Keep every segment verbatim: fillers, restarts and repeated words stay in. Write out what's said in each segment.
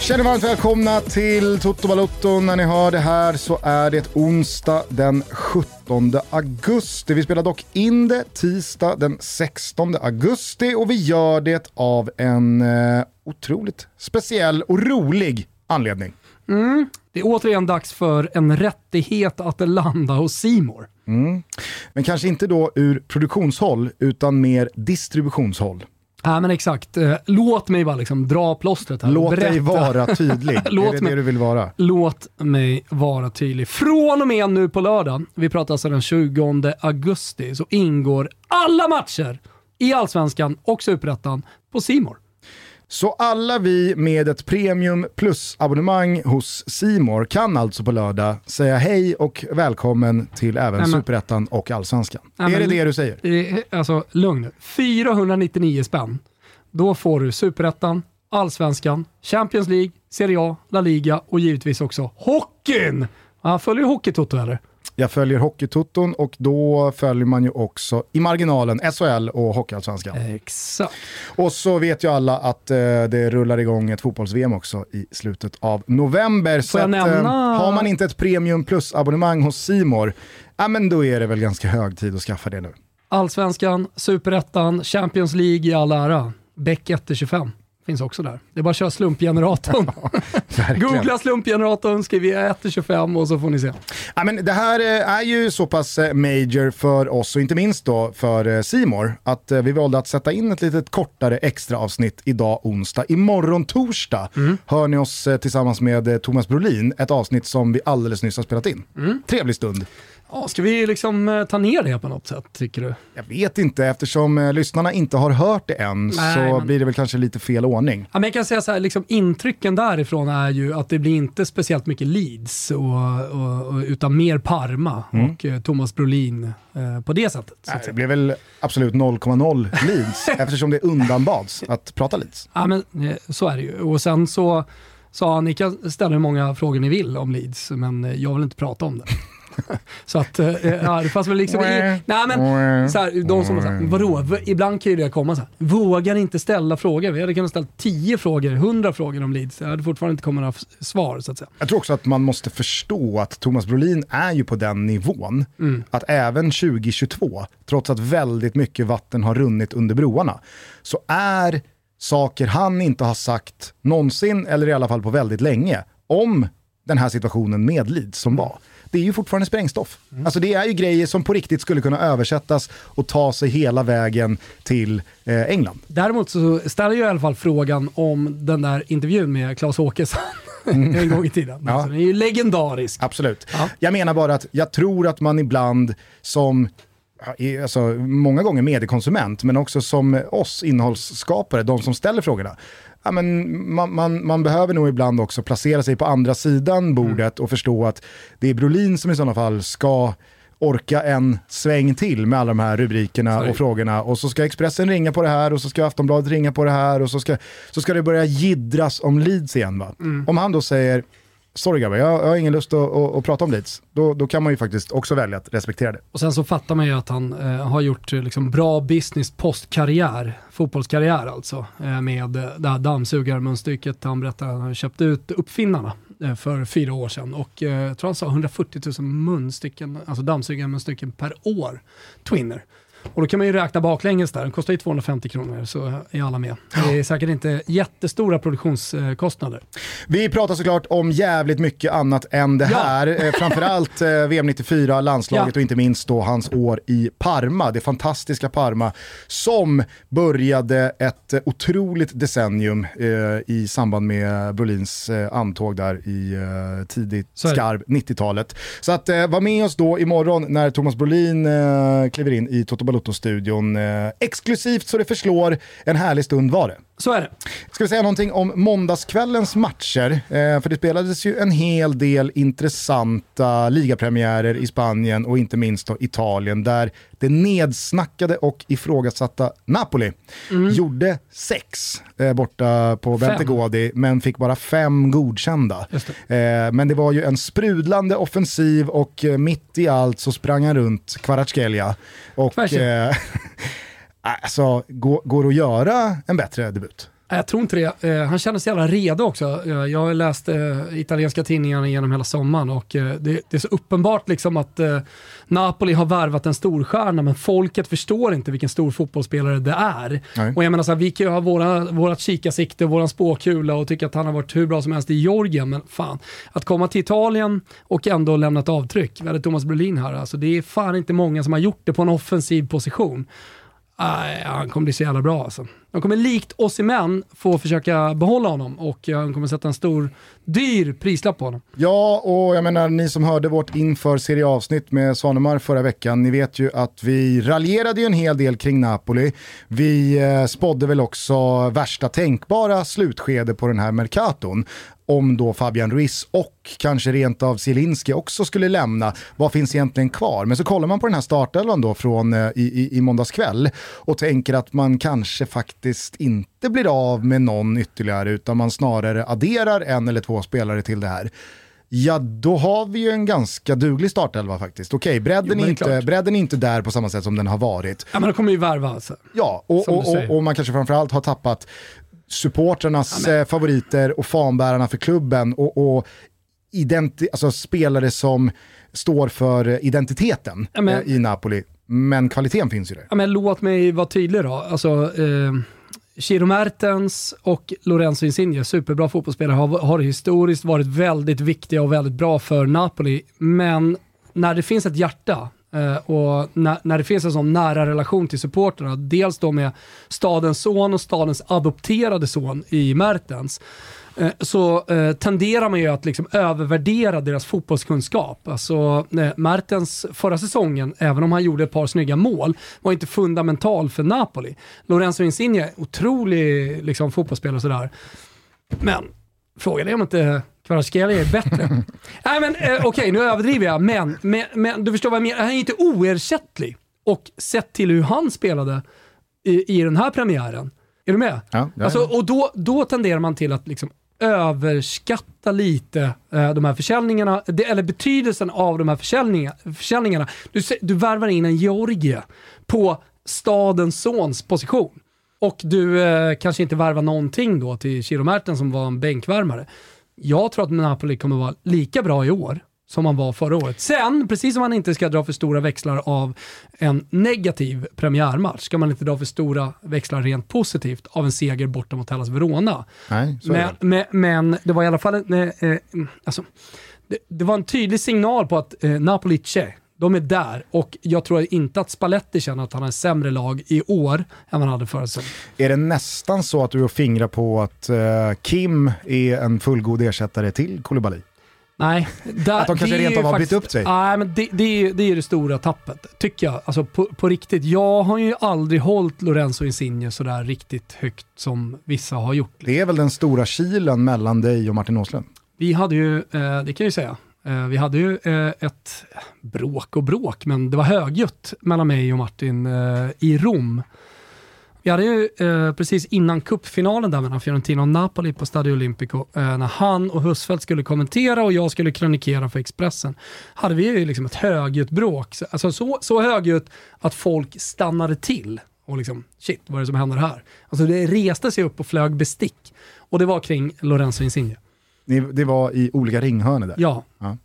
Känner varmt välkomna till Toto Balotto. När ni hör det här så är det onsdag den sjuttonde augusti. Vi spelar dock in det tisdag den sextonde augusti och vi gör det av en eh, otroligt speciell och rolig anledning. Mm. Det är återigen dags för en rättighet att landa hos Simor. Mm. Men kanske inte då ur produktionshåll utan mer distributionshåll. Ja, men exakt. Låt mig bara liksom dra plåstret här. Låt Berätta. Dig vara tydlig. Låt är det mig, det du vill vara? Låt mig vara tydlig. Från och med nu på lördag, vi pratar alltså den tjugonde augusti, så ingår alla matcher i Allsvenskan och Superettan på Simor. Så alla vi med ett premium plus abonnemang hos Simor kan alltså på lördag säga hej och välkommen till även Amen. Superettan och Allsvenskan. Amen. Är det det du säger? Alltså, lugn nu. fyrahundranittionio spänn. Då får du Superettan, Allsvenskan, Champions League, Serie A, La Liga och givetvis också hockeyn! Ja, följer hockeytotto eller? Jag följer hockeytotton och då följer man ju också i marginalen S H L och Hockeyallsvenskan. Exakt. Och så vet ju alla att eh, det rullar igång ett fotbolls-V M också i slutet av november. Får så att, eh, har man inte ett premium plus abonnemang hos Simor, ja, men då är det väl ganska hög tid att skaffa det nu. Allsvenskan, Superettan, Champions League i all ära. Bäck ett till tjugofem finns också där. Det är bara att köra slumpgeneratorn. Ja, googla slumpgeneratorn, skriv ett till tjugofem och så får ni se. Ja, men det här är ju så pass major för oss och inte minst då för Simor att vi valde att sätta in ett litet kortare extra avsnitt idag onsdag. Imorgon torsdag mm. hör ni oss tillsammans med Thomas Brolin, ett avsnitt som vi alldeles nyss har spelat in. Mm. Trevlig stund. Ja, ska vi liksom ta ner det på något sätt, tycker du? Jag vet inte, eftersom lyssnarna inte har hört det än. Nej, så men... blir det väl kanske lite fel ordning. Ja, men jag kan säga så här, liksom, intrycken därifrån är ju att det blir inte speciellt mycket Leeds och, och, och, utan mer Parma mm. och eh, Thomas Brolin eh, på det sättet. Så nej, det blir väl absolut noll komma noll Leeds eftersom det undanbads att prata Leeds. Ja, men så är det ju. Och sen så sa han, ni kan ställa hur många frågor ni vill om Leeds, men jag vill inte prata om det. Så att ja, fast väl liksom i, nej men så här, de som så här, vadå, ibland kan ju det komma så här, vågar inte ställa frågor. Vi hade kunnat ställa tio frågor, hundra frågor om Leeds. Jag hade fortfarande inte kommit några svar, så att säga. Jag tror också att man måste förstå att Thomas Brolin är ju på den nivån mm. att även tjugohundratjugotvå, trots att väldigt mycket vatten har runnit under broarna, så är saker han inte har sagt någonsin, eller i alla fall på väldigt länge, om den här situationen med Leeds som var. Det är ju fortfarande sprängstoff. Mm. Alltså det är ju grejer som på riktigt skulle kunna översättas och ta sig hela vägen till eh, England. Däremot så ställer jag i alla fall frågan om den där intervjun med Claes Åkesson mm. en gång i tiden. Ja. Alltså, den är ju legendarisk. Absolut. Ja. Jag menar bara att jag tror att man ibland som... alltså många gånger mediekonsument men också som oss innehållsskapare, de som ställer frågorna, ja, men man, man, man behöver nog ibland också placera sig på andra sidan bordet mm. och förstå att det är Brolin som i sådana fall ska orka en sväng till med alla de här rubrikerna Sorry. och frågorna, och så ska Expressen ringa på det här och så ska Aftonbladet ringa på det här och så ska, så ska det börja jiddras om Leeds igen, va? Mm. Om han då säger sorry grabbar, jag, jag har ingen lust att, att, att prata om Leeds. Då, då kan man ju faktiskt också välja att respektera det. Och sen så fattar man ju att han eh, har gjort liksom bra business postkarriär, fotbollskarriär alltså, eh, med det här dammsugarmunstycket. Han berättar att han köpte ut Uppfinnarna eh, för fyra år sedan. Och eh, jag tror han sa hundrafyrtiotusen munstycken, alltså dammsugarmunstycken per år, Twinner. Och då kan man ju räkna baklänges där. Den kostar ju tvåhundrafemtio kronor, så är alla med. Det är säkert inte jättestora produktionskostnader. Vi pratar såklart om jävligt mycket annat än det här. Ja. Framförallt V M nittiofyra, landslaget ja. och inte minst då hans år i Parma. Det fantastiska Parma som började ett otroligt decennium i samband med Brolins antåg där i tidigt skarv nittiotalet. Så att var med oss då imorgon när Thomas Brolin kliver in i Toto Balotto-studion. Eh, exklusivt så det förslår. En härlig stund var det. Så är det. Ska vi säga någonting om måndagskvällens matcher? Eh, för det spelades ju en hel del intressanta ligapremiärer i Spanien och inte minst då Italien, där det nedsnackade och ifrågasatta Napoli mm. gjorde sex eh, borta på Bentegodi, men fick bara fem godkända. Eh, men det var ju en sprudlande offensiv och eh, mitt i allt så sprang han runt Kvaratskhelia och... Alltså, går det att göra en bättre debut? Jag tror inte det. Eh, han känner sig jävla redo också. Eh, jag har läst eh, italienska tidningarna genom hela sommaren och eh, det, det är så uppenbart liksom att eh, Napoli har värvat en storstjärna, men folket förstår inte vilken stor fotbollsspelare det är. Nej. Och jag menar så här, vi kan ju ha våra, vårat kikasikte, våran spåkula och tycka att han har varit hur bra som helst i Georgien, men fan, att komma till Italien och ändå lämna ett avtryck. Vi hade Thomas Brolin här, alltså det är fan inte många som har gjort det på en offensiv position. Nej, han kommer bli så jävla bra alltså. De kommer likt Osimhen få försöka behålla honom och han kommer sätta en stor dyr prislapp på honom. Ja, och jag menar, ni som hörde vårt inför serieavsnitt med Svanemar förra veckan, ni vet ju att vi raljerade ju en hel del kring Napoli. Vi eh, spådde väl också värsta tänkbara slutskede på den här mercaton. Om då Fabian Ruiz och kanske rent av Zielinski också skulle lämna, vad finns egentligen kvar? Men så kollar man på den här startelvan då från i, i, i måndagskväll och tänker att man kanske faktiskt inte blir av med någon ytterligare, utan man snarare adderar en eller två spelare till det här. Ja, då har vi ju en ganska duglig startelva faktiskt. Okej, bredden, jo, är inte, bredden är inte där på samma sätt som den har varit. Ja, men då kommer ju värva alltså. Ja, och, och, och, och man kanske framförallt har tappat supporternas Amen. favoriter och fanbärarna för klubben och, och identi- alltså spelare som står för identiteten Amen. i Napoli. Men kvaliteten finns ju där. Amen, låt mig vara tydlig då. Alltså, eh, Ciro Mertens och Lorenzo Insigne, superbra fotbollsspelare, har, har historiskt varit väldigt viktiga och väldigt bra för Napoli. Men när det finns ett hjärta... och när, när det finns en sån nära relation till supporterna, dels då med stadens son och stadens adopterade son i Mertens, så tenderar man ju att liksom övervärdera deras fotbollskunskap. Alltså Mertens förra säsongen, även om han gjorde ett par snygga mål, var inte fundamental för Napoli. Lorenzo Insigne, otrolig liksom fotbollsspelare och sådär, men frågan är om inte Kvaratskhelia är bättre. Nej, men eh, okej, okay, nu överdriver jag, men, men, men du förstår vad jag menar. Han är inte oersättlig, och sett till hur han spelade i, i den här premiären. Är du med? Ja, ja, alltså, och då, då tenderar man till att liksom överskatta lite eh, de här försäljningarna, det, eller betydelsen av de här försäljningar, försäljningarna. Du, du värvar in en Georgie på stadens sons position, och du eh, kanske inte värvar någonting då till Ciro Mertens som var en bänkvärmare. Jag tror att Napoli kommer vara lika bra i år som han var förra året. Sen, precis som man inte ska dra för stora växlar av en negativ premiärmatch, ska man inte dra för stora växlar rent positivt av en seger borta mot Hellas Verona. Nej, så men, det. Men, men det var i alla fall nej, eh, alltså, det, det var en tydlig signal på att eh, Napoli, de är där, och jag tror inte att Spalletti känner att han är sämre lag i år än man hade förra säsongen. Är det nästan så att du fingrar på att uh, Kim är en fullgod ersättare till Koulibaly? Nej. Där, att de kanske rent av har bytt upp sig? Nej, men det, det, det är det stora tappet, tycker jag. Alltså på, på riktigt, jag har ju aldrig hållit Lorenzo Insigne sådär riktigt högt som vissa har gjort. Det är väl den stora kilen mellan dig och Martin Åslund? Vi hade ju, eh, det kan jag ju säga, vi hade ju ett bråk och bråk, men det var högljutt mellan mig och Martin i Rom. Vi hade ju precis innan cupfinalen där mellan Fiorentina och Napoli på Stadio Olimpico, när han och Husfeldt skulle kommentera och jag skulle kronikera för Expressen, hade vi ju liksom ett högljutt bråk. Alltså så, så högljutt att folk stannade till och liksom, shit, vad är det som händer här? Alltså det reste sig upp och flög bestick, och det var kring Lorenzo Insigne. Det var i olika ringhörnor där. Ja. ja.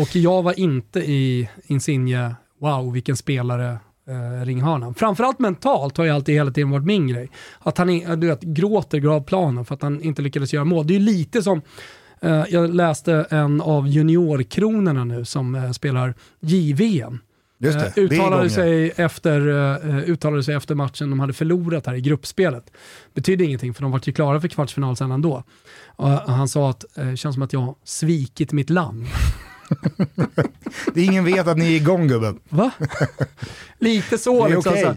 Och jag var inte i Insigne, wow, vilken spelare eh, ringhörnan. Framförallt mentalt har jag alltid hela tiden varit min grej. Att han, du vet, gråter grav planen för att han inte lyckades göra mål. Det är lite som, eh, jag läste en av juniorkronorna nu som eh, spelar J V M. Just det, uh, uttalade, sig efter, uh, uttalade sig efter matchen de hade förlorat här i gruppspelet. Betydde ingenting, för de var ju klara för kvartsfinal sen ändå. Och han sa att det uh, känns som att jag svikit mitt land. Det är ingen vet att ni är igång, gubben. Va? Lite så liksom. Okay.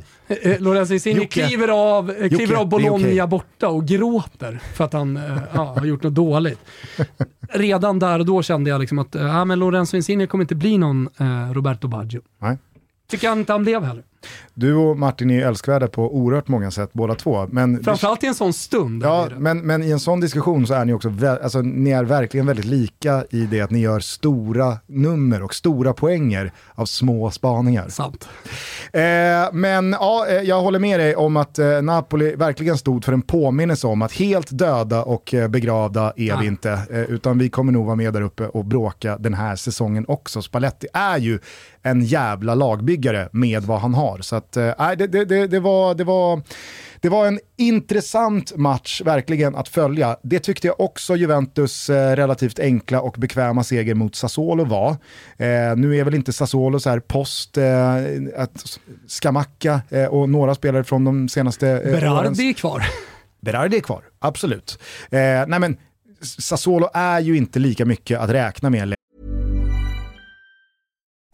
Eh, Lorenzo Insigne kliver av, eh, kliver av Bologna okay. borta och gråter för att han eh, ja, har gjort något dåligt. Redan där och då kände jag liksom att eh, men Lorenzo Insigne kommer inte bli någon eh, Roberto Baggio. Nej. Tycker jag inte han blev heller. Du och Martin är ju älskvärda på oerhört många sätt, båda två. Men framförallt i en sån stund. Ja, men, men i en sån diskussion så är ni också vä- alltså, ni är verkligen väldigt lika i det att ni gör stora nummer och stora poänger av små spaningar. Sant. Eh, men ja, jag håller med dig om att eh, Napoli verkligen stod för en påminnelse om att helt döda och eh, begravda är ja. vi inte. Eh, utan vi kommer nog vara med där uppe och bråka den här säsongen också. Spalletti är ju en jävla lagbyggare med vad han har. Så att, äh, det, det, det, var, det, var, det var en intressant match verkligen att följa. Det tyckte jag också Juventus eh, relativt enkla och bekväma seger mot Sassuolo var. Eh, nu är väl inte Sassuolo så här post eh, att Skamacka eh, och några spelare från de senaste eh, Berardi är kvar. Berardi är kvar, absolut. Eh, nej men Sassuolo är ju inte lika mycket att räkna med.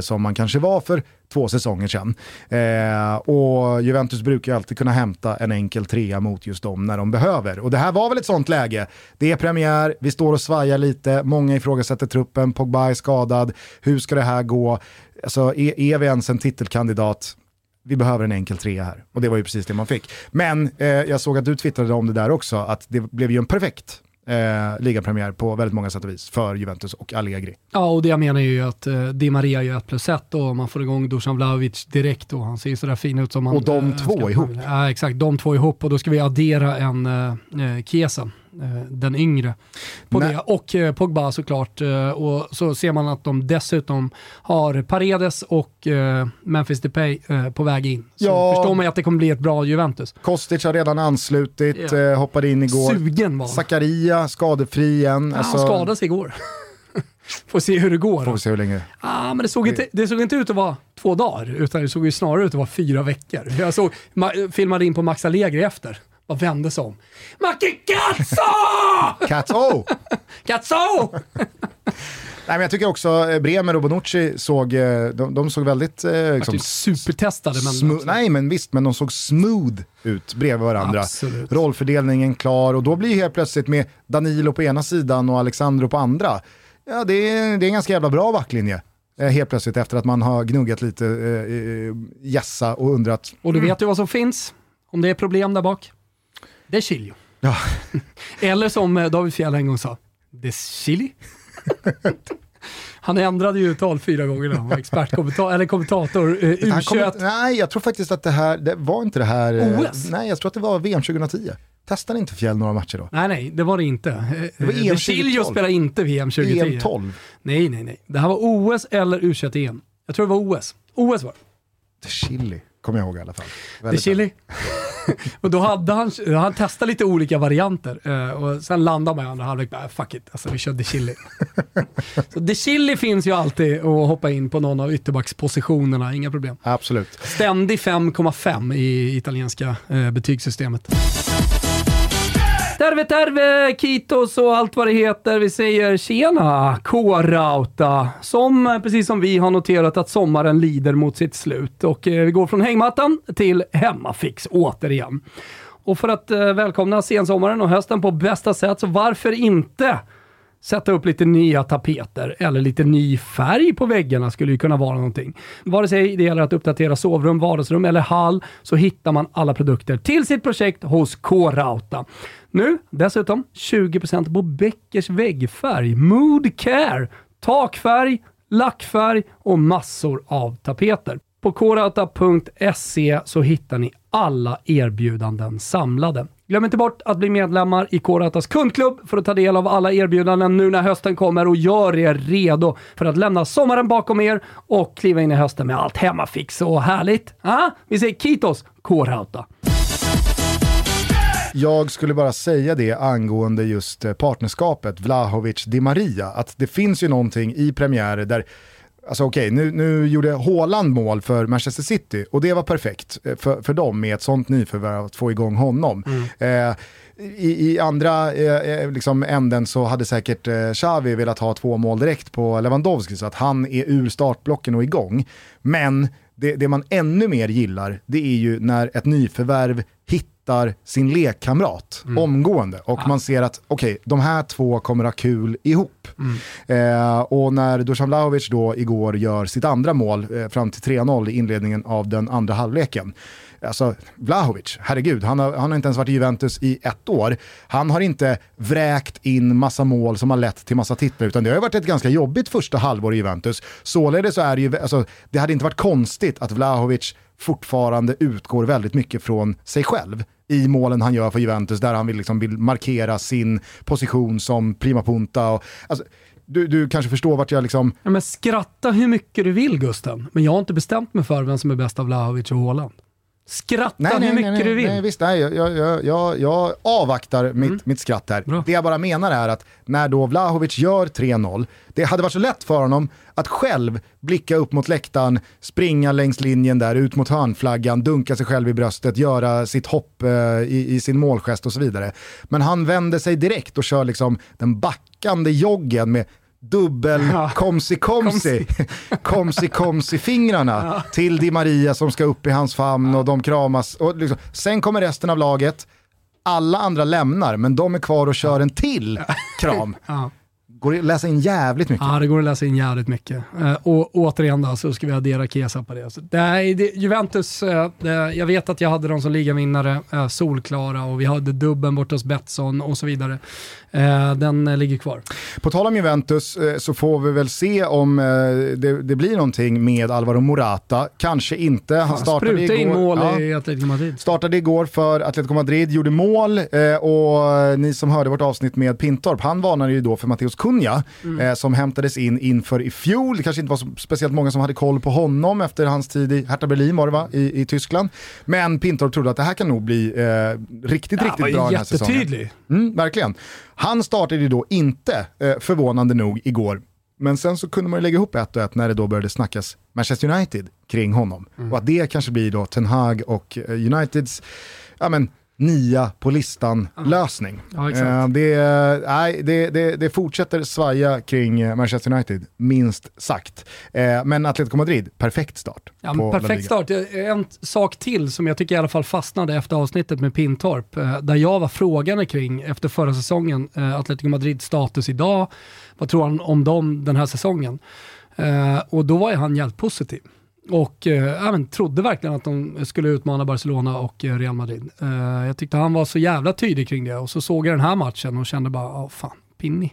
Som man kanske var för två säsonger sedan. Eh, och Juventus brukar ju alltid kunna hämta en enkel trea mot just dem när de behöver. Och det här var väl ett sånt läge. Det är premiär, vi står och svajar lite. Många ifrågasätter truppen, Pogba är skadad. Hur ska det här gå? Alltså, är, är vi ens en titelkandidat? Vi behöver en enkel trea här. Och det var ju precis det man fick. Men eh, jag såg att du twittrade om det där också. Att det blev ju en perfekt Eh, ligapremiär på väldigt många sätt och vis för Juventus och Allegri. Ja, och det jag menar är ju att eh, Di Maria gör ett plus ett och man får igång Dusan Vlahovic direkt och han ser ju sådär fin ut som han. Och de eh, två ihop. Ja, eh, exakt. De två ihop och då ska vi addera en eh, Kiesa, eh, den yngre på Nej. det. Och eh, Pogba såklart. Eh, och så ser man att de dessutom har Paredes och eh, Memphis Depay eh, på väg in. Så ja. förstår man ju att det kommer bli ett bra Juventus. Kostic har redan anslutit, ja. eh, hoppade in igår. Sugen var. Zakaria skadefri igen. Ja, alltså... Han skadades igår. Får se hur det går. Får se hur länge. Ah, men det såg, inte, det såg inte ut att vara två dagar, utan det såg ju snarare ut att vara fyra veckor. Jag såg, ma- filmade in på Max Allegri efter. Vad vände sig om? Mackie Katso! Katso! Katso! Nej, men jag tycker också Bremer och Bonucci såg, de, de såg väldigt eh, liksom, supertestade men smu- nej men visst, men de såg smooth ut bredvid varandra. Absolut. Rollfördelningen klar och då blir helt plötsligt med Danilo på ena sidan och Alexandro på andra. Ja, det är, det är en ganska jävla bra backlinje. Helt plötsligt efter att man har gnuggat lite eh, jassa och undrat. Och du vet ju vad som finns om det är problem där bak. De Chilio. Ja. Eller som David Fjäll en gång sa, De Chilio. Han ändrade ju tal fyra gånger då, expertkommentator eller kommentator eh, U tjugoett. Kom, nej, jag tror faktiskt att det här det var inte det här eh, O S. Nej, jag tror att det var V M tjugohundratio. Testade inte Fjäll några matcher då? Nej, nej, det var det inte. De Chilio spelar inte V M tjugohundratio. E M tolv. Nej, nej, nej. Det här var O S eller U tjugoett. Jag tror det var O S. O S var det. Chilio kommer jag ihåg i alla fall. Väldigt De Chilio. Och då hade han, han testat lite olika varianter och sen landade man i andra halvlek, ah, fuck it, alltså vi kör De Chilio. Så De Chilio finns ju alltid att hoppa in på någon av ytterbackspositionerna, inga problem. Absolut. Ständig fem komma fem i italienska eh, betygssystemet. Terve, terve, kitos och allt vad det heter. Vi säger tjena, K-Rauta. Som, precis som vi, har noterat att sommaren lider mot sitt slut. Och eh, vi går från hängmattan till hemmafix återigen. Och för att eh, välkomna sensommaren och hösten på bästa sätt, så varför inte sätta upp lite nya tapeter eller lite ny färg på väggarna skulle ju kunna vara någonting. Vare sig det gäller att uppdatera sovrum, vardagsrum eller hall, så hittar man alla produkter till sitt projekt hos K-Rauta. Nu dessutom tjugo procent på Beckers väggfärg, Mood Care, takfärg, lackfärg och massor av tapeter. På k rauta punkt se så hittar ni alla erbjudanden samlade. Glöm inte bort att bli medlemmar i K-Rautas kundklubb för att ta del av alla erbjudanden nu när hösten kommer, och gör er redo för att lämna sommaren bakom er och kliva in i hösten med allt hemmafix och härligt. Aha, vi säger Kitos K-Rauta. Jag skulle bara säga det angående just partnerskapet Vlahovic-Di Maria, att det finns ju någonting i premiärer där. Alltså okej, okay, nu, nu gjorde Haaland mål för Manchester City och det var perfekt för, för dem med ett sånt nyförvärv att få igång honom. Mm. Eh, i, i andra eh, liksom änden så hade säkert eh, Xavi velat ha två mål direkt på Lewandowski så att han är ur startblocken och igång. Men det, det man ännu mer gillar, det är ju när ett nyförvärv hittar sin lekkamrat mm. omgående och ja. Man ser att okej, okay, de här två kommer ha kul ihop. Mm. Eh, och när Dusan Vlahovic då igår gör sitt andra mål eh, fram till tre noll i inledningen av den andra halvleken. Alltså Vlahovic, herregud, han har, han har inte ens varit i Juventus i ett år. Han har inte vräkt in massa mål som har lett till massa titlar, utan det har ju varit ett ganska jobbigt första halvår i Juventus. Således så är det ju, alltså, det hade inte varit konstigt att Vlahovic fortfarande utgår väldigt mycket från sig själv i målen han gör för Juventus, där han vill, liksom, vill markera sin position som prima punta. Och, alltså, Du, du kanske förstår vart jag liksom... Ja, men skratta hur mycket du vill, Gusten, men jag har inte bestämt mig för vem som är bäst av Vlahovic och Haaland. Skratta nej, hur nej, mycket nej, du vill. Nej, visst, nej, jag, jag, jag, jag avvaktar mm. mitt, mitt skratt här. Bra. Det jag bara menar är att när då Vlahovic gör tre noll, det hade varit så lätt för honom att själv blicka upp mot läktaren, springa längs linjen där, ut mot hörnflaggan, dunka sig själv i bröstet, göra sitt hopp eh, i, i sin målgest och så vidare. Men han vänder sig direkt och kör liksom den backande joggen med dubbel ja. komsi komsi komsi komsi fingrarna ja. till Di Maria som ska upp i hans famn ja. och de kramas och liksom. Sen kommer resten av laget, alla andra lämnar, men de är kvar och kör en till ja. kram ja. Går det att läsa in jävligt mycket? Ja, det går att läsa in jävligt mycket. Och återigen då, så ska vi addera Kesa på det. Så, nej, det Juventus, det, jag vet att jag hade dem som ligavinnare, solklara, och vi hade dubben bort hos Betsson och så vidare. Den ligger kvar. På tal om Juventus så får vi väl se om det, det blir någonting med Alvaro Morata. Kanske inte. Han startade ja, igår, in mål ja, i Atletico Madrid. Startade igår för Atletico Madrid, gjorde mål, och ni som hörde vårt avsnitt med Pintorp, han varnade ju då för Matteus Kunja, mm. eh, som hämtades in inför i fjol. Det kanske inte var så speciellt många som hade koll på honom efter hans tid i Hertha Berlin var det va? I, i Tyskland. Men Pintorp trodde att det här kan nog bli eh, riktigt, ja, riktigt bra den här säsongen. Jättetydlig. Mm, verkligen. Han startade ju då inte, eh, förvånande nog, igår. Men sen så kunde man ju lägga ihop ett och ett när det då började snackas Manchester United kring honom. Mm. Och att det kanske blir då Ten Hag och Uniteds, ja men, nia på listan lösning. Ja, eh, det, eh, det, det, det fortsätter svaja kring Manchester United, minst sagt. Eh, men Atletico Madrid, perfekt start. Ja, på perfekt La Liga. Start. En sak till som jag tycker i alla fall fastnade efter avsnittet med Pintorp, eh, där jag var frågande kring efter förra säsongen, eh, Atletico Madrid status idag. Vad tror han om dem den här säsongen? Eh, och då var ju han helt positiv. Och eh, även trodde verkligen att de skulle utmana Barcelona och eh, Real Madrid. Eh, jag tyckte han var så jävla tydlig kring det. Och så såg jag den här matchen och kände bara, ja oh, fan, Pinni.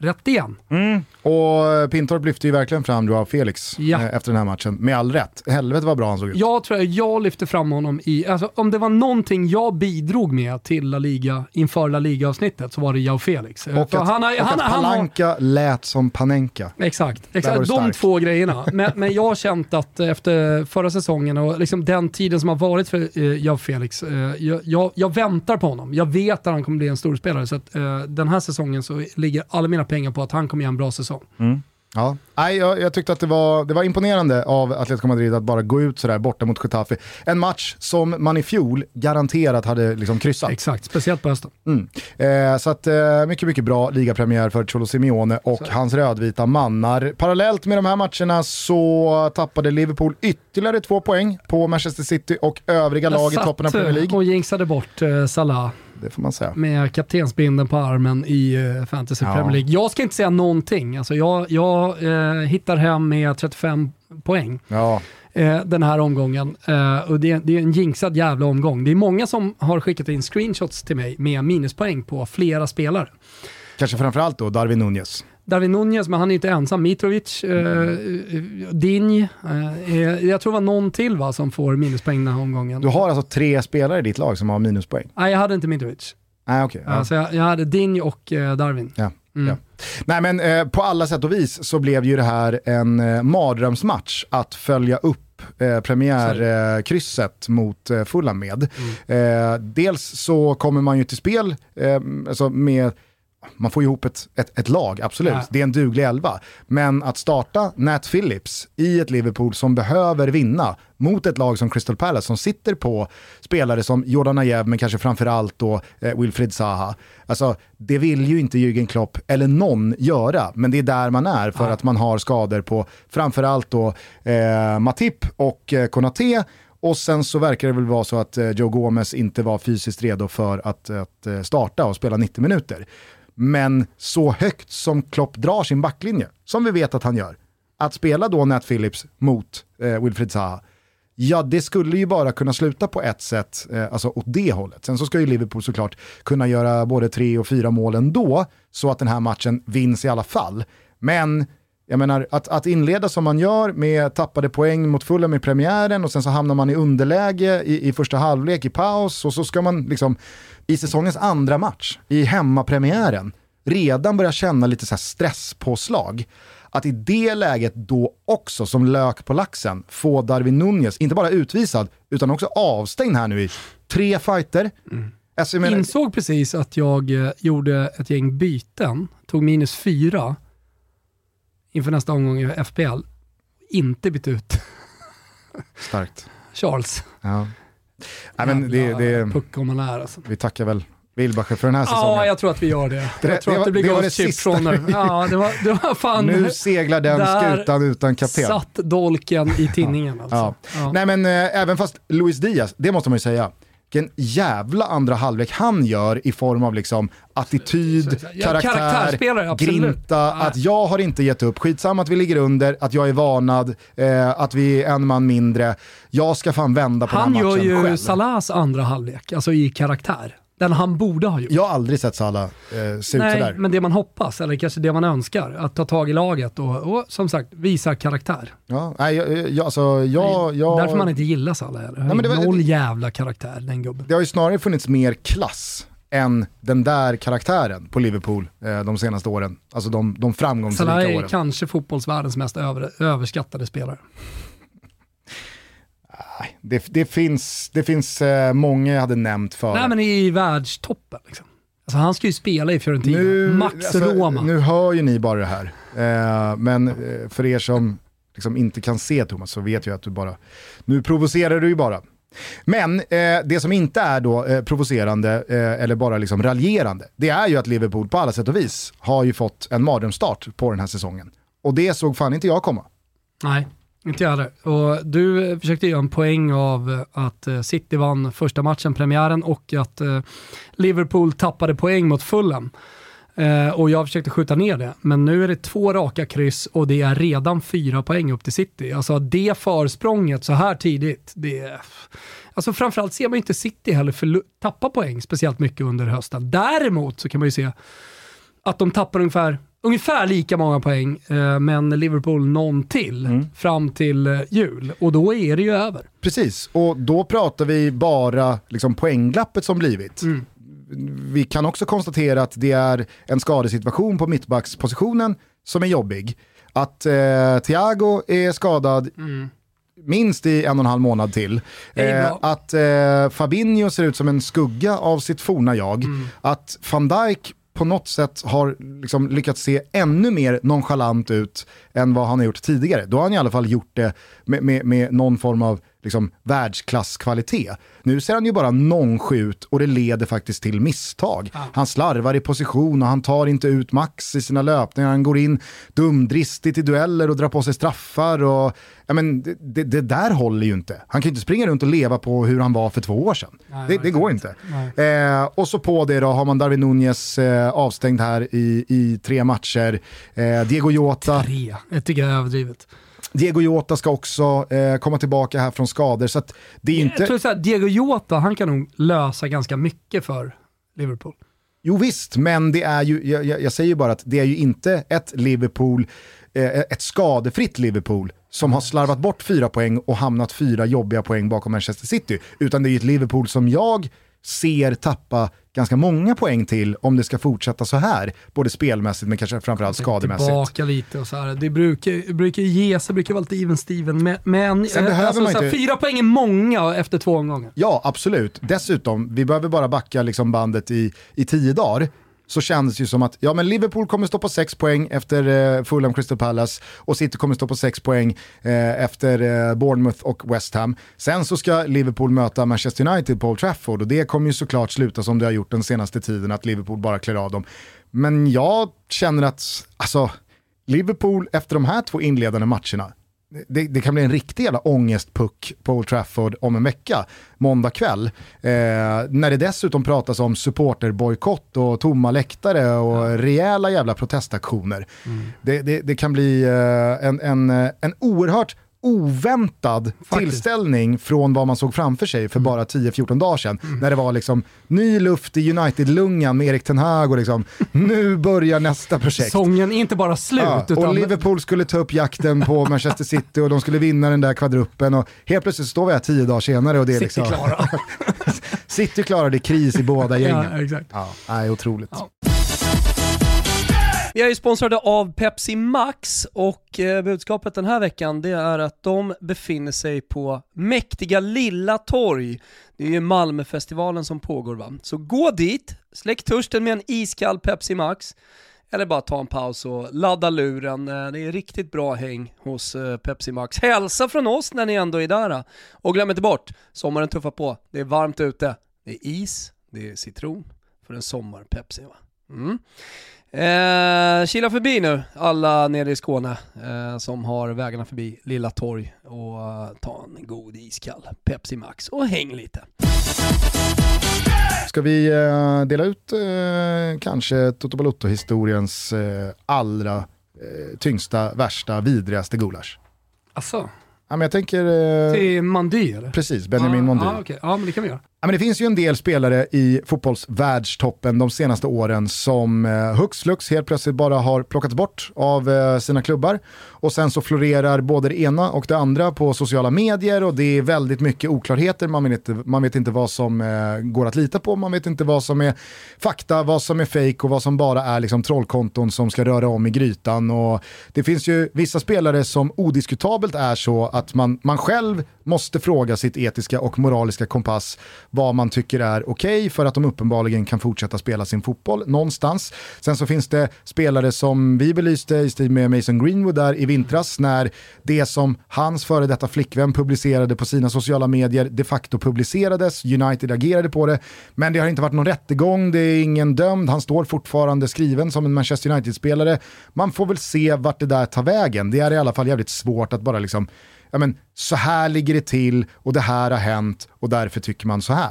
Rätt igen. Mm. Och Pintorp lyfte ju verkligen fram Joao Felix ja. efter den här matchen. Med all rätt. Helvete vad bra han såg ut. Jag tror jag, jag lyfte fram honom i... Alltså, om det var någonting jag bidrog med till La Liga inför La Liga-avsnittet så var det Joao Felix. Och att, han, och han, att Palanka han, han, lät som Panenka. Exakt. exakt de två grejerna. Men, men jag har känt att efter förra säsongen och liksom den tiden som har varit för eh, Joao Felix, eh, jag, jag, jag väntar på honom. Jag vet att han kommer bli en stor spelare. Så att, eh, den här säsongen så ligger alla mina pengar på att han kommer göra en bra säsong. Mm. Ja, nej, jag, jag tyckte att det var, det var imponerande av Atletico Madrid att bara gå ut sådär borta mot Getafe. En match som man i fjol garanterat hade liksom kryssat. Exakt, speciellt på hösten. Mm. Eh, så att eh, mycket, mycket bra ligapremiär för Cholo Simeone och så. Hans rödvita mannar. Parallellt med de här matcherna så tappade Liverpool ytterligare två poäng på Manchester City och övriga jag lag i toppen av Premier League. Och jinxade bort eh, Salah. Det får man säga. Med kaptensbinden på armen i uh, Fantasy ja. Premier League. Jag ska inte säga någonting. Alltså jag, jag uh, hittar hem med trettiofem poäng ja. uh, den här omgången. Uh, och det, det är en jinxad jävla omgång. Det är många som har skickat in screenshots till mig med minuspoäng på flera spelare. Kanske framförallt då Darwin Núñez. Darwin Núñez, men han är inte ensam. Mitrovic, eh, Digne, eh, jag tror det var någon till va, som får minuspoäng den här omgången. Du har alltså tre spelare i ditt lag som har minuspoäng? Nej, jag hade inte Mitrovic. Nej, okej. Okay, ja. Alltså, jag, jag hade Digne och eh, Darwin. Ja. Mm. Ja. Nej, men eh, på alla sätt och vis så blev ju det här en eh, mardrömsmatch att följa upp eh, premiärkrysset eh, mot eh, Fulham med. Mm. Eh, dels så kommer man ju till spel eh, alltså med, man får ihop ett, ett, ett lag, absolut. Ja. Det är en duglig elva. Men att starta Nat Phillips i ett Liverpool som behöver vinna mot ett lag som Crystal Palace som sitter på spelare som Jordan Ayew, men kanske framförallt då eh, Wilfried Zaha. Alltså, det vill ju inte Jürgen Klopp eller någon göra, men det är där man är för ja. Att man har skador på framförallt då eh, Matip och eh, Konaté. Och sen så verkar det väl vara så att eh, Joe Gomez inte var fysiskt redo för att, att eh, starta och spela nittio minuter. Men så högt som Klopp drar sin backlinje, som vi vet att han gör, att spela då Nat Phillips mot eh, Wilfried Zaha, ja, det skulle ju bara kunna sluta på ett sätt, eh, alltså åt det hållet. Sen så ska ju Liverpool såklart kunna göra både tre och fyra mål ändå, så att den här matchen vinns i alla fall. Men jag menar, att, att inleda som man gör med tappade poäng mot Fulham i premiären, och sen så hamnar man i underläge i, i första halvlek i paus, och så ska man liksom i säsongens andra match i hemmapremiären redan börja känna lite så här stresspåslag. Att i det läget då också som lök på laxen få Darwin Núñez inte bara utvisad utan också avstängd här nu i tre fighter. Mm. Alltså, jag menar... insåg precis att jag gjorde ett gäng byten, tog minus fyra inför nästa omgång i F P L. Inte bytt ut. Starkt. Charles. Ja. Nej, men det, det, puck om man lär, alltså. Vi tackar väl Wilbacher för den här säsongen. Ja, jag tror att vi gör det. det jag tror det, att det blir ghost-chip från nu. Ja, det var, det var fan. Nu seglar den skutan utan kapten. Satt dolken i tinningen. Alltså. Ja. Ja. Nej, men äh, även fast Luis Diaz, det måste man ju säga, vilken jävla andra halvlek han gör i form av liksom attityd, ja, karaktär, grinta, att jag har inte gett upp, skitsamma att vi ligger under, att jag är varnad, eh, att vi är en man mindre, jag ska fan vända på han den matchen själv. Han gör ju Salahs andra halvlek, alltså i karaktär, den han borde ha gjort. Jag har aldrig sett Salah eh, se Nej, ut sådär. Men det man hoppas, eller kanske det man önskar, att ta tag i laget och, och som sagt visa karaktär. Ja, nej, jag, jag, alltså, jag, jag... Därför man inte gillar Salah. Eller? Nej, men det var... Noll jävla karaktär, den gubben. Det har ju snarare funnits mer klass än den där karaktären på Liverpool eh, de senaste åren. Alltså de, de framgångsrika åren. Salah är kanske fotbollsvärldens mest över, överskattade spelare. Det, det finns, det finns eh, många jag hade nämnt för. Nej, men i världstoppen liksom. Alltså han ska ju spela i Fiorentina. Nu, Max alltså, Roma. Nu hör ju ni bara det här. Eh, men eh, för er som liksom inte kan se Thomas så vet jag att du bara... Nu provocerar du ju bara. Men eh, det som inte är då eh, provocerande eh, eller bara liksom raljerande, det är ju att Liverpool på alla sätt och vis har ju fått en mardrömsstart på den här säsongen. Och det såg fan inte jag komma. Nej. Inte jag det. Och du försökte göra en poäng av att City vann första matchen, premiären, och att Liverpool tappade poäng mot Fulham. Och jag försökte skjuta ner det. Men nu är det två raka kryss och det är redan fyra poäng upp till City. Alltså det försprånget så här tidigt. Det är... Alltså framförallt ser man inte City heller förl- tappa poäng speciellt mycket under hösten. Däremot så kan man ju se att de tappar ungefär... Ungefär lika många poäng, men Liverpool någon till mm. fram till jul. Och då är det ju över. Precis, och då pratar vi bara liksom poängglappet som blivit. Mm. Vi kan också konstatera att det är en skadesituation på mittbackspositionen som är jobbig. Att eh, Thiago är skadad mm. minst i en och en halv månad till. Eh, att eh, Fabinho ser ut som en skugga av sitt forna jag. Mm. Att Van Dijk... på något sätt har liksom lyckats se ännu mer nonchalant ut än vad han har gjort tidigare. Då har han i alla fall gjort det med, med, med någon form av liksom världsklasskvalitet. Nu ser han ju bara nonchut och det leder faktiskt till misstag. Ah. Han slarvar i position och han tar inte ut max i sina löpningar. Han går in dumdristigt i dueller och drar på sig straffar. Och, ja, men det, det där håller ju inte. Han kan ju inte springa runt och leva på hur han var för två år sedan. Nej, det, det går inte. Eh, och så på det då har man Darwin Núñez eh, avstängd här i, i tre matcher. Eh, Diego Jota. Tre. Jag tycker det är överdrivet. Diego Jota ska också eh, komma tillbaka här från skador, så att det är inte... Jag tror så här, Diego Jota, han kan nog lösa ganska mycket för Liverpool. Jo visst, men det är ju, jag, jag säger ju bara att det är ju inte ett Liverpool, eh, ett skadefritt Liverpool som har slarvat bort fyra poäng och hamnat fyra jobbiga poäng bakom Manchester City, utan det är ju ett Liverpool som jag ser tappa ganska många poäng till om det ska fortsätta så här, både spelmässigt men kanske framförallt skademässigt. Tillbaka lite och så här. Det brukar, brukar ge sig, brukar vara lite even Steven, men sen behöver alltså, man inte... så här, fyra poäng är många efter två omgångar. Ja, absolut. Dessutom, vi behöver bara backa liksom bandet i, i tio dagar. Så kändes det ju som att ja, men Liverpool kommer stå på sex poäng efter eh, Fulham Crystal Palace, och City kommer stå på sex poäng eh, efter eh, Bournemouth och West Ham. Sen så ska Liverpool möta Manchester United på Old Trafford, och det kommer ju såklart sluta som det har gjort den senaste tiden, att Liverpool bara klär av dem. Men jag känner att alltså, Liverpool efter de här två inledande matcherna, Det, det kan bli en riktig jävla ångestpuck på Old Trafford om en vecka, måndag kväll. Eh, när det dessutom pratas om supporterbojkott och tomma läktare och ja. rejäla jävla protestaktioner. Mm. Det, det, det kan bli eh, en, en, en oerhört oväntad Faktiskt. tillställning från vad man såg framför sig för mm. bara tio fjorton dagar sedan, mm. när det var liksom ny luft i United-lungan med Erik Ten Hag och liksom, nu börjar nästa projekt. Sången är inte bara slut. Ja, utan... Och Liverpool skulle ta upp jakten på Manchester City och de skulle vinna den där kvadruppen, och helt plötsligt står vi här tio dagar senare och det är City liksom... Klara. City klarade kris i båda gängen. Ja, exakt. Ja, nej, otroligt. Ja. Vi är ju sponsrade av Pepsi Max, och eh, budskapet den här veckan det är att de befinner sig på mäktiga Lilla Torg. Det är ju Malmöfestivalen som pågår, va? Så gå dit, släck törsten med en iskall Pepsi Max, eller bara ta en paus och ladda luren. Det är riktigt bra häng hos Pepsi Max. Hälsa från oss när ni ändå är där. Och glöm inte bort, sommaren tuffar på. Det är varmt ute, det är is, det är citron för en sommar Pepsi, va? Mm. Eh, kila förbi nu alla nere i Skåne eh, som har vägarna förbi Lilla Torg, och eh, ta en god iskall Pepsi Max och häng lite. Ska vi eh, dela ut eh, kanske Toto Balotto-historiens eh, allra eh, tyngsta, värsta, vidrigaste gulasch? Asså? Ja, men jag tänker... Eh, till Mandy, eller? Precis, Benjamin ah, Mandy. Ah, okay. Ja, men det kan vi göra. Ja, men det finns ju en del spelare i fotbollsvärldstoppen de senaste åren som eh, hux flux helt plötsligt bara har plockats bort av eh, sina klubbar. Och sen så florerar både det ena och det andra på sociala medier, och det är väldigt mycket oklarheter. Man vet inte, man vet inte vad som eh, går att lita på. Man vet inte vad som är fakta, vad som är fake och vad som bara är liksom trollkonton som ska röra om i grytan. Och det finns ju vissa spelare som odiskutabelt är så att man, man själv måste fråga sitt etiska och moraliska kompass vad man tycker är okej okay, för att de uppenbarligen kan fortsätta spela sin fotboll någonstans. Sen så finns det spelare som vi belyste i stil med Mason Greenwood där i vintras, när det som hans före detta flickvän publicerade på sina sociala medier de facto publicerades. United agerade på det, men det har inte varit någon rättegång, det är ingen dömd, han står fortfarande skriven som en Manchester United-spelare. Man får väl se vart det där tar vägen. Det är i alla fall jävligt svårt att bara liksom, ja men så här ligger det till och det här har hänt och därför tycker man så här.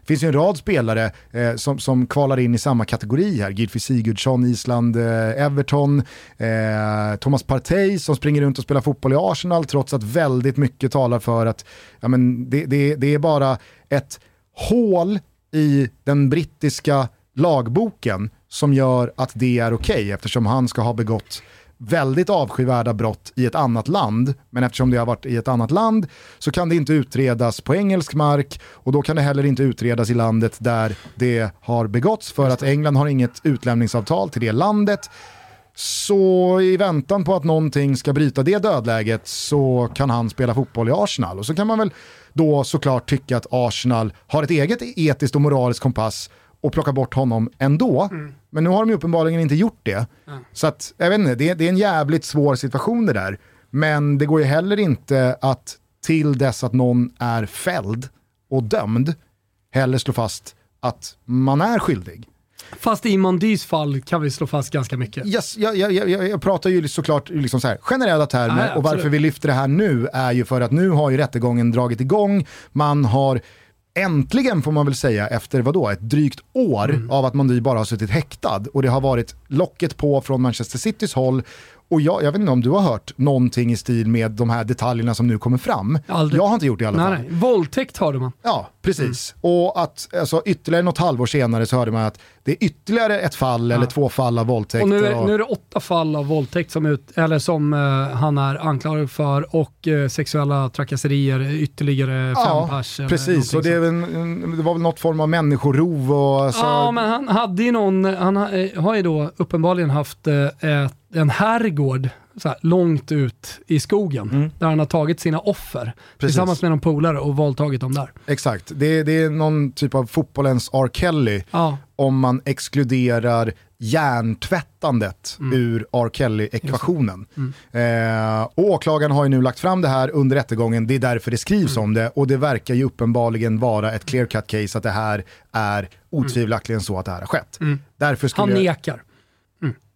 Det finns ju en rad spelare eh, som, som kvalar in i samma kategori här. Gylfi Sigurdsson, Island, eh, Everton, eh, Thomas Partey som springer runt och spelar fotboll i Arsenal, trots att väldigt mycket talar för att ja men det, det, det är bara ett hål i den brittiska lagboken som gör att det är okej okay, eftersom han ska ha begått väldigt avskyvärda brott i ett annat land, men eftersom det har varit i ett annat land så kan det inte utredas på engelsk mark, och då kan det heller inte utredas i landet där det har begåtts, för att England har inget utlämningsavtal till det landet. Så i väntan på att någonting ska bryta det dödläget så kan han spela fotboll i Arsenal, och så kan man väl då såklart tycka att Arsenal har ett eget etiskt och moraliskt kompass och plocka bort honom ändå. Mm. Men nu har de ju uppenbarligen inte gjort det. Mm. Så att, jag vet inte, det, det är en jävligt svår situation det där. Men det går ju heller inte att till dess att någon är fälld och dömd heller slå fast att man är skyldig. Fast i Mandys fall kan vi slå fast ganska mycket. Yes, jag, jag, jag, jag pratar ju såklart liksom så här, generella termer. Nej, och varför vi lyfter det här nu är ju för att nu har ju rättegången dragit igång. Man har... Äntligen får man väl säga, efter vad då, ett drygt år mm. av att Mandy bara har suttit häktad, och det har varit locket på från Manchester Citys håll Och jag, jag vet inte om du har hört någonting i stil med de här detaljerna som nu kommer fram. Aldrig. Jag har inte gjort det i alla fall. Nej, nej. Våldtäkt hörde man. Ja, precis. Mm. Och att alltså, ytterligare något halvår senare så hörde man att det är ytterligare ett fall ja. eller två fall av våldtäkt. Och nu är, och... nu är det åtta fall av våldtäkt som, ut, eller som eh, han är anklagad för, och eh, sexuella trakasserier ytterligare fem ja, pers. Precis, och det, är en, en, det var väl något form av människorov. Och, alltså... Ja, men han hade ju någon, han har, har ju då uppenbarligen haft eh, ett en herrgård så här, långt ut i skogen mm. där han har tagit sina offer Precis. tillsammans med någon polare och våldtagit dem där. Exakt, det, det är någon typ av fotbollens R. Kelly ja. om man exkluderar hjärntvättandet mm. ur R. Kelly-ekvationen. Mm. Eh, åklagaren har ju nu lagt fram det här under rättegången, det är därför det skrivs mm. om det, och det verkar ju uppenbarligen vara ett clear cut case att det här är otvivelaktigen mm. så att det här har skett. Mm. Därför han nekar. Jag...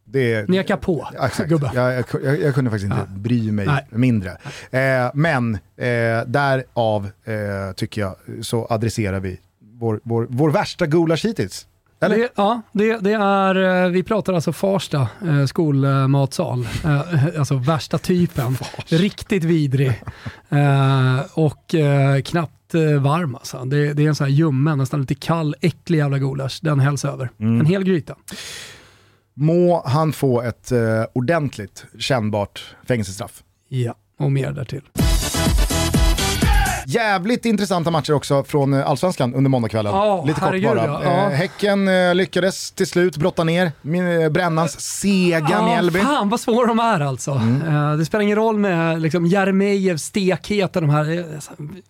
Det, Neka på, gubben. Jag, jag, jag kunde faktiskt inte ja. bry mig Nej. mindre. Eh, men eh, därav eh, tycker jag så adresserar vi vår, vår, vår värsta gulasch hittills. Eller? Det, ja, det, det är, vi pratar alltså Farsta eh, skolmatsal. Eh, alltså värsta typen. Riktigt vidrig. Eh, och eh, knappt eh, varm alltså. Det, det är en sån här ljummen, nästan lite kall, äcklig jävla gulasch. Den hälls över. Mm. En hel gryta. Må han få ett eh, ordentligt kännbart fängelsestraff. Ja, och mer därtill. Jävligt intressanta matcher också från Allsvenskan under måndagskvällen. Oh, Lite kort bara. Ja. Eh, häcken eh, lyckades till slut brotta ner Min, eh, Brännans sega oh, Mjällby. Fan vad svåra de är alltså. Mm. Eh, det spelar ingen roll med liksom, Järmejevs stekhet och de här. Eh,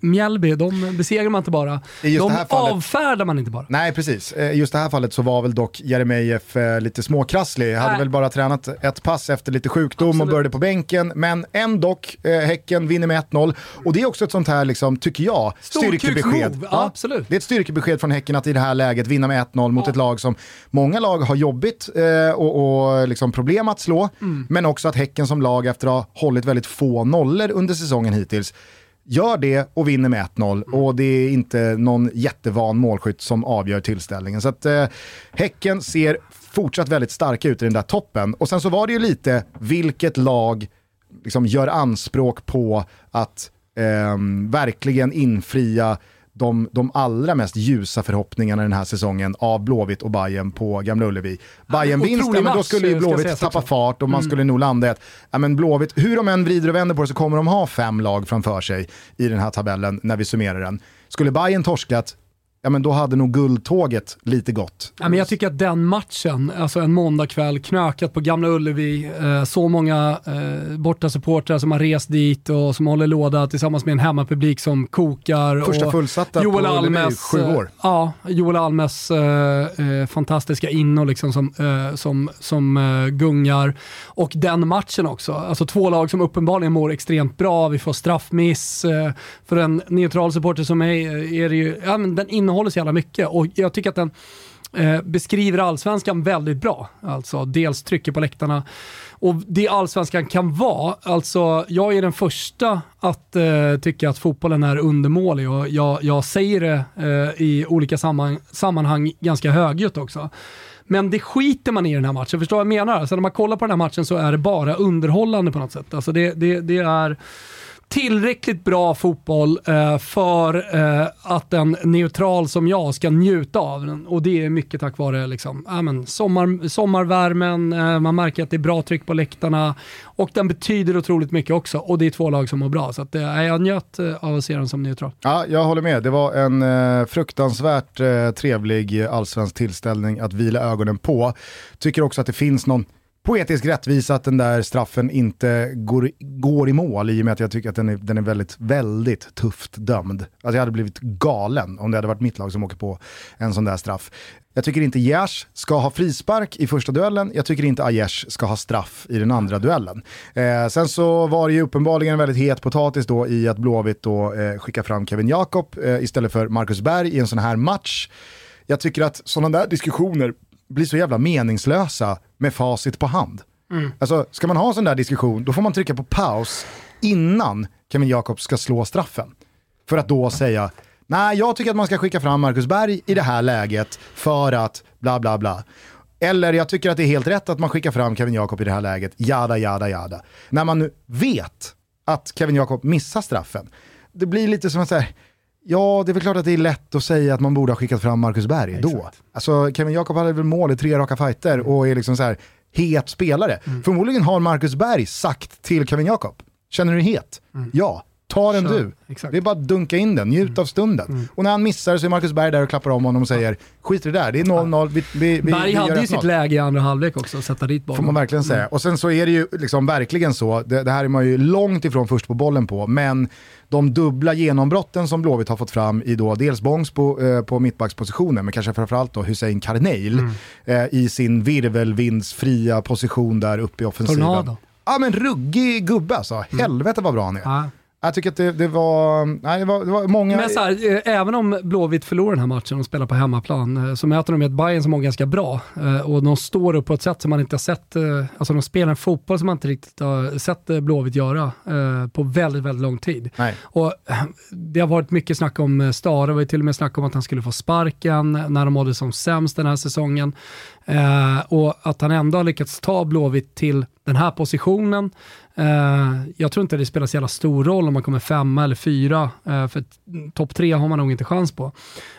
Mjällby, de besegrar man inte bara. De fallet, avfärdar man inte bara. Nej, precis. I eh, just det här fallet så var väl dock Järmejev eh, lite småkrasslig. Hade väl bara tränat ett pass efter lite sjukdom Absolut. och började på bänken. Men ändå eh, Häcken vinner med ett noll. Och det är också ett sånt här liksom, tycker jag, styrkebesked. Ja, ja, absolut. Det är ett styrkebesked från Häcken att i det här läget vinna med ett noll mot ja. ett lag som många lag har jobbigt eh, och, och liksom problem att slå, mm. men också att Häcken som lag efter att ha hållit väldigt få nollor under säsongen hittills gör det och vinner med ett noll, mm. och det är inte någon jättevan målskytt som avgör tillställningen, så att eh, Häcken ser fortsatt väldigt starka ut i den där toppen, och sen så var det ju lite vilket lag liksom gör anspråk på att Um, verkligen infria de, de allra mest ljusa förhoppningarna den här säsongen av Blåvitt och Bayern på Gamla Ullevi. Bayern ja, vinst, men då skulle ju Blåvitt tappa fart och man mm. skulle nog landa ett, ja, men Blåvitt, hur de än vrider och vänder på det så kommer de ha fem lag framför sig i den här tabellen när vi summerar den. Skulle Bayern torskat, ja, men då hade nog guldtåget lite gott. Ja, men jag tycker att den matchen, alltså en måndagkväll, knökat på Gamla Ullevi, eh, så många eh, bortasupportrar som har rest dit och som håller låda tillsammans med en hemmapublik som kokar. Första och fullsatta Joel på Almes, sju år. Eh, ja, Joel Almes eh, eh, fantastiska inno liksom som, eh, som, som eh, gungar. Och den matchen också. Alltså två lag som uppenbarligen mår extremt bra. Vi får straffmiss. Eh, för en neutral supporter som mig är, är det ju, ja, men den innehåller håller så jävla mycket, och jag tycker att den eh, beskriver Allsvenskan väldigt bra, alltså dels trycker på läktarna och det Allsvenskan kan vara, alltså jag är den första att eh, tycka att fotbollen är undermålig, och jag, jag säger det eh, i olika samman- sammanhang ganska högljutt också. Men det skiter man i den här matchen. Förstår jag vad jag menar? Så när man kollar på den här matchen så är det bara underhållande på något sätt. Alltså det, det, det är tillräckligt bra fotboll eh, för eh, att en neutral som jag ska njuta av den. Och det är mycket tack vare liksom, ja, men, sommar, sommarvärmen. Eh, man märker att det är bra tryck på läktarna. Och den betyder otroligt mycket också. Och det är två lag som mår bra. Så att, eh, jag njöt eh, av att se den som neutral. Ja, jag håller med. Det var en eh, fruktansvärt eh, trevlig allsvensk tillställning att vila ögonen på. Tycker också att det finns någon poetisk rättvisa att den där straffen inte går, går i mål, i och med att jag tycker att den är, den är väldigt, väldigt tufft dömd. Alltså jag hade blivit galen om det hade varit mitt lag som åker på en sån där straff. Jag tycker inte Gers ska ha frispark i första duellen. Jag tycker inte Ajers ska ha straff i den andra duellen. Eh, sen så var det ju uppenbarligen en väldigt het potatis då i att Blåvitt då eh, skickar fram Kevin Jakob eh, istället för Marcus Berg i en sån här match. Jag tycker att sådana där diskussioner blir så jävla meningslösa med facit på hand. Mm. Alltså, ska man ha en sån där diskussion, då får man trycka på paus innan Kevin Jakob ska slå straffen. För att då säga, nej, jag tycker att man ska skicka fram Marcus Berg i det här läget för att bla bla bla. Eller jag tycker att det är helt rätt att man skickar fram Kevin Jakob i det här läget. Jada, jada, jada. När man nu vet att Kevin Jakob missar straffen. Det blir lite som att säga, ja, det är väl klart att det är lätt att säga att man borde ha skickat fram Marcus Berg då. Exakt. Alltså Kevin Jakob hade väl mål i tre raka fighter och är liksom så här het spelare. Mm. Förmodligen har Marcus Berg sagt till Kevin Jakob, känner du dig het? Mm. Ja, ta den så, du. Exakt. Det är bara att dunka in den, njut mm. av stunden. Mm. Och när han missar så är Marcus Berg där och klappar om honom och säger, skit i det där, det är noll noll. Vi, vi, vi, Berg vi hade ju sitt noll. Läge i andra halvlek också att sätta dit bollen. Får man verkligen säga. Mm. Och sen så är det ju liksom verkligen så, det, det här är man ju långt ifrån först på bollen på, men de dubbla genombrotten som Blåvitt har fått fram i då, dels Bångs på, eh, på mittbackspositionen, men kanske framförallt då Hussein Karneil mm. eh, i sin virvelvindsfria position där uppe i offensiven. Tornado. Ja, ah, men ruggig gubbe alltså. Mm. Helvete vad bra han är. Ah. Jag tycker att det, det, var, nej, det, var, det var många... Men så här, även om Blåvitt förlorar den här matchen och spelar på hemmaplan så möter de ett Bayern som är ganska bra. Och de står upp på ett sätt som man inte har sett... Alltså de spelar en fotboll som man inte riktigt har sett Blåvitt göra på väldigt, väldigt lång tid. Nej. Och det har varit mycket snack om Stare. Det var ju till och med snack om att han skulle få sparken när de hade som sämst den här säsongen. Och att han ändå har lyckats ta Blåvitt till den här positionen. Uh, jag tror inte det spelar så jävla stor roll om man kommer femma eller fyra, uh, för topp tre har man nog inte chans på,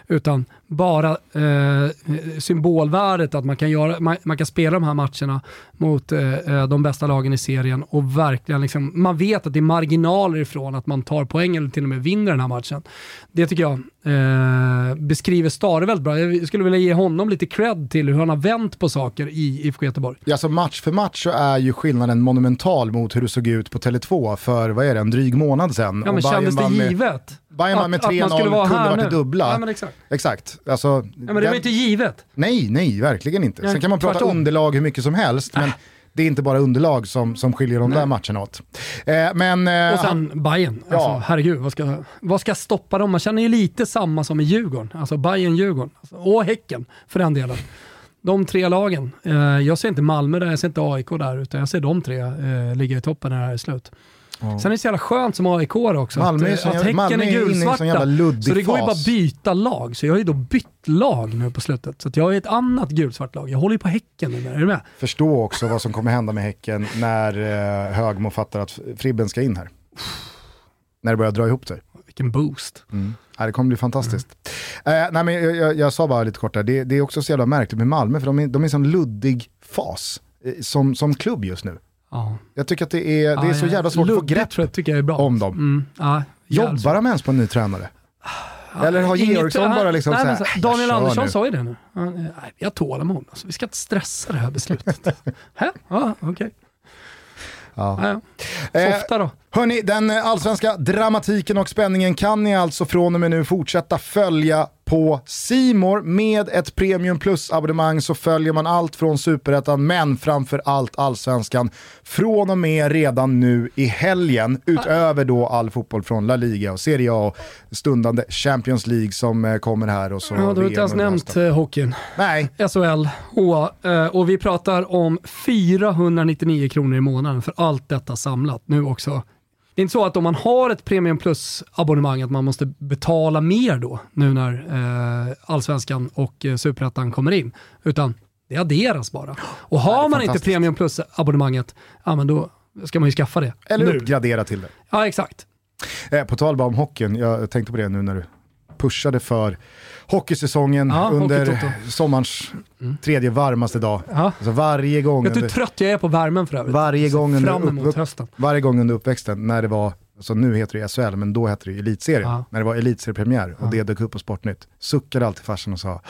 utan bara uh, symbolvärdet att man kan, göra, man, man kan spela de här matcherna mot uh, de bästa lagen i serien och verkligen liksom, man vet att det är marginaler ifrån att man tar poäng eller till och med vinner den här matchen. Det tycker jag uh, beskriver Stare väldigt bra. Jag skulle vilja ge honom lite cred till hur han har vänt på saker i I F K Göteborg. Ja, så match för match så är ju skillnaden monumental mot hur det såg ut på Tele två för, vad är det, en dryg månad sedan. Ja, men kändes det givet? Bayern var med tre noll, kunde varit i dubbla. Ja, men exakt. Exakt. Alltså, ja, men det var den... inte givet. Nej, nej, verkligen inte. Ja, sen kan man prata tvärtom. Underlag hur mycket som helst, äh. men det är inte bara underlag som, som skiljer de nej. där matcherna åt. Eh, men, eh, och sen Bayern. Ja. Alltså, herregud, vad ska, vad ska stoppa dem? Man känner ju lite samma som i Djurgården. Alltså Bayern-Djurgården. Alltså, och Häcken, för den delen. De tre lagen. Jag ser inte Malmö där, jag ser inte A I K där, utan jag ser de tre eh, ligga i toppen när det här är slut. Oh. Sen är det så jävla skönt som A I K också. Malmö är, att, att Häcken är gulsvarta. Så det går ju bara att byta lag. Så jag har ju då bytt lag nu på slutet. Så att jag är ett annat gulsvart lag. Jag håller ju på Häcken nu. Är du med? Förstå också vad som kommer hända med Häcken när eh, Högmo fattar att Fribben ska in här. När det börjar dra ihop sig. Vilken boost. Mm. Ja, det kommer bli fantastiskt. Mm. Eh, nej, men jag, jag, jag sa bara lite kort där. Det, det är också så jävla märkligt med Malmö, för de är, de är en sån luddig fas eh, som, som klubb just nu. Ja. Jag tycker att det är, det är ja, så jävla svårt att få grepp jag tycker jag är bra. Om dem. Mm. Ja, jobbar de ens på en ny tränare? Ja, eller har Georgsson bara liksom nej, såhär, så, Daniel Andersson nu. Sa ju det nu. Nej, jag tålar med honom. Alltså, vi ska inte stressa det här beslutet. Hä? Ja, okej. Okay. Ja. Softa då. Eh, hörni, den allsvenska dramatiken och spänningen kan ni alltså från och med nu fortsätta följa på Simor. Med ett Premium Plus-abonnemang så följer man allt från Superettan, men framför allt allsvenskan från och med redan nu i helgen, utöver då all fotboll från La Liga och Serie A och stundande Champions League som kommer här. Och så ja, du har inte ens nämnt hockeyn. Nej. S H L. Och, och vi pratar om fyrahundranittionio kronor i månaden för allt detta samlat nu också. Det är inte så att om man har ett Premium Plus-abonnemang att man måste betala mer då, nu när eh, Allsvenskan och eh, Superettan kommer in. Utan det adderas bara. Och har man inte Premium Plus-abonnemanget, ja, men då ska man ju skaffa det. Eller nu. Uppgradera till det. Ja, exakt. Eh, på tal bara om hockeyn, jag tänkte på det nu när du pushade för hockeysäsongen ja, under hockey, sommarens mm. tredje varmaste dag. Ja. Alltså varje gång. Jag tror trött jag är på värmen för övrigt. Varje gång under, fram emot hösten. Varje gång under uppväxten när det var, så nu heter det S H L, men då hette det Elitserien. Ja. När det var Elitseriepremiär och ja. det dök upp på Sportnytt, suckade alltid farsen och sa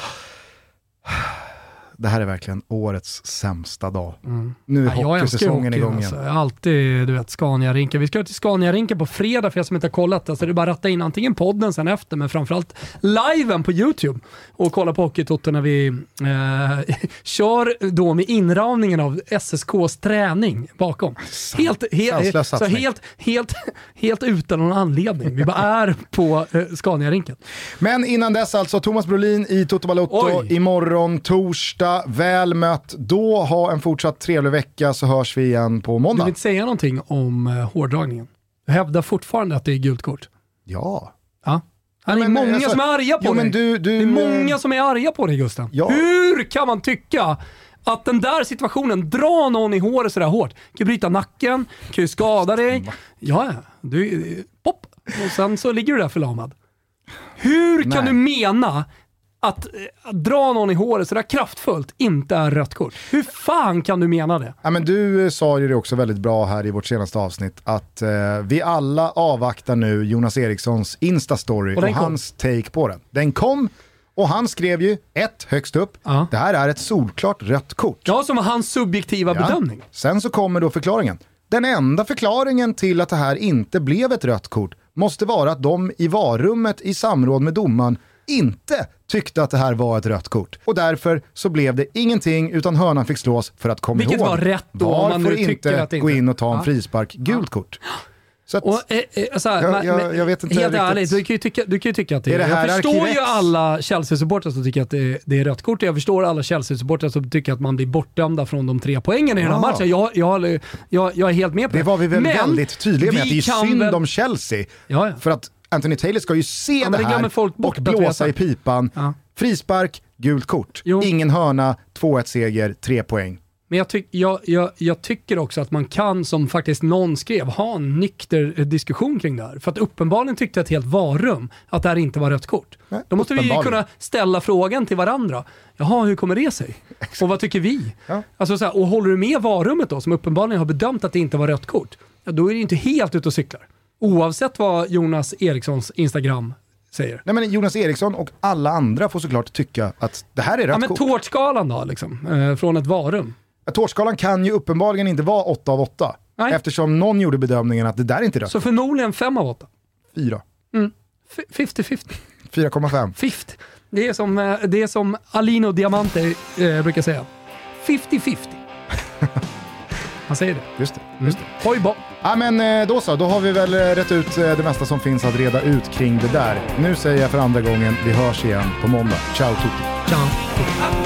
det här är verkligen årets sämsta dag. Mm. Nu är ja, hockeysäsongen igång igen. Alltså. Alltid, du vet, Scania-rinken. Vi ska ut till Scania-rinken på fredag för jag som inte har kollat. Alltså, det är bara att ratta in antingen podden sen efter, men framförallt liven på YouTube och kolla på Hockeytotten när vi eh, kör då med inramningen av S S K:s träning bakom. Helt, he- så helt, helt, helt utan någon anledning. Vi bara är på eh, Scania-rinken. Men innan dess alltså, Thomas Brolin i Toto Balotto. Oj. Imorgon torsdag. Väl mött. Då ha en fortsatt trevlig vecka, så hörs vi igen på måndag. Du vill inte säga någonting om eh, hårdragningen? Jag hävdar fortfarande att det är gult kort. Ja. Ja. Det är men, många alltså, som är arga på jo, dig. Men du, du, det är många som är arga på dig, Gusten. Ja. Hur kan man tycka Att den där situationen, dra någon i håret sådär hårt, kan ju bryta nacken, kan ju skada dig. Ja, du, pop. Och sen så ligger du där förlamad. Hur kan Nej. du mena att, att dra någon i håret sådär kraftfullt inte är rött kort? Hur fan kan du mena det? Ja, men du sa ju det också väldigt bra här i vårt senaste avsnitt, att eh, vi alla avvaktar nu Jonas Erikssons Insta-story och, och hans take på den. Den kom. Och han skrev ju ett högst upp. Uh-huh. Det här är ett solklart rött kort. Ja, som var hans subjektiva ja. bedömning. Sen så kommer då förklaringen. Den enda förklaringen till att det här inte blev ett rött kort måste vara att de i varummet i samråd med domaren inte tyckte att det här var ett rött kort. Och därför så blev det ingenting, utan hörnan fick slås för att komma Vilket ihåg. Vilket var rätt då. Varför man nu inte att gå in och ta en uh-huh. frispark gult kort? Så att, och, eh, så här, jag, jag, jag vet inte helt ärligt, du kan ju tycka, du kan ju tycka att det är, är det här. Jag förstår arkivex? ju alla Chelsea-supportare som tycker att det är, det är rött kort. Jag förstår alla Chelsea-supportare som tycker att man blir bortdömda från de tre poängen i ja. den här matchen. Jag, jag, jag, jag är helt med på det. Det var vi väl Men väldigt tydliga med, att det är synd väl... om Chelsea. Ja, ja. För att Anthony Taylor ska ju se ja, det här folk bort, och blåsa i pipan. Ja. Frispark, gult kort. Jo. Ingen hörna, två ett seger, tre poäng. Men jag, ty- jag, jag, jag tycker också att man kan, som faktiskt någon skrev, ha en nykter diskussion kring det här. För att uppenbarligen tyckte ett helt varum att det här inte var rött kort. Nej, då måste vi ju kunna ställa frågan till varandra. Jaha, hur kommer det sig? Och vad tycker vi? Ja. Alltså så här, och håller du med varummet då, som uppenbarligen har bedömt att det inte var rött kort? Ja, då är det ju inte helt ute och cyklar. Oavsett vad Jonas Erikssons Instagram säger. Nej, men Jonas Eriksson och alla andra får såklart tycka att det här är rött kort. Ja, men tårtskalan då, liksom, eh, från ett varum. Tårtskalan kan ju uppenbarligen inte vara åtta av åtta. Nej. Eftersom någon gjorde bedömningen att det där är inte rött. Så förmodligen fem av åtta. fyra. Mm. femtio femtio. fyra komma fem. femtio. Det är som, det är som Alino Diamante eh, brukar säga. femtio femtio. Han säger det. Just det. Just mm. det. Oj, bo. Ja, men då så. Då har vi väl rätt ut det mesta som finns att reda ut kring det där. Nu säger jag för andra gången. Vi hörs igen på måndag. Ciao, Toto. Ciao.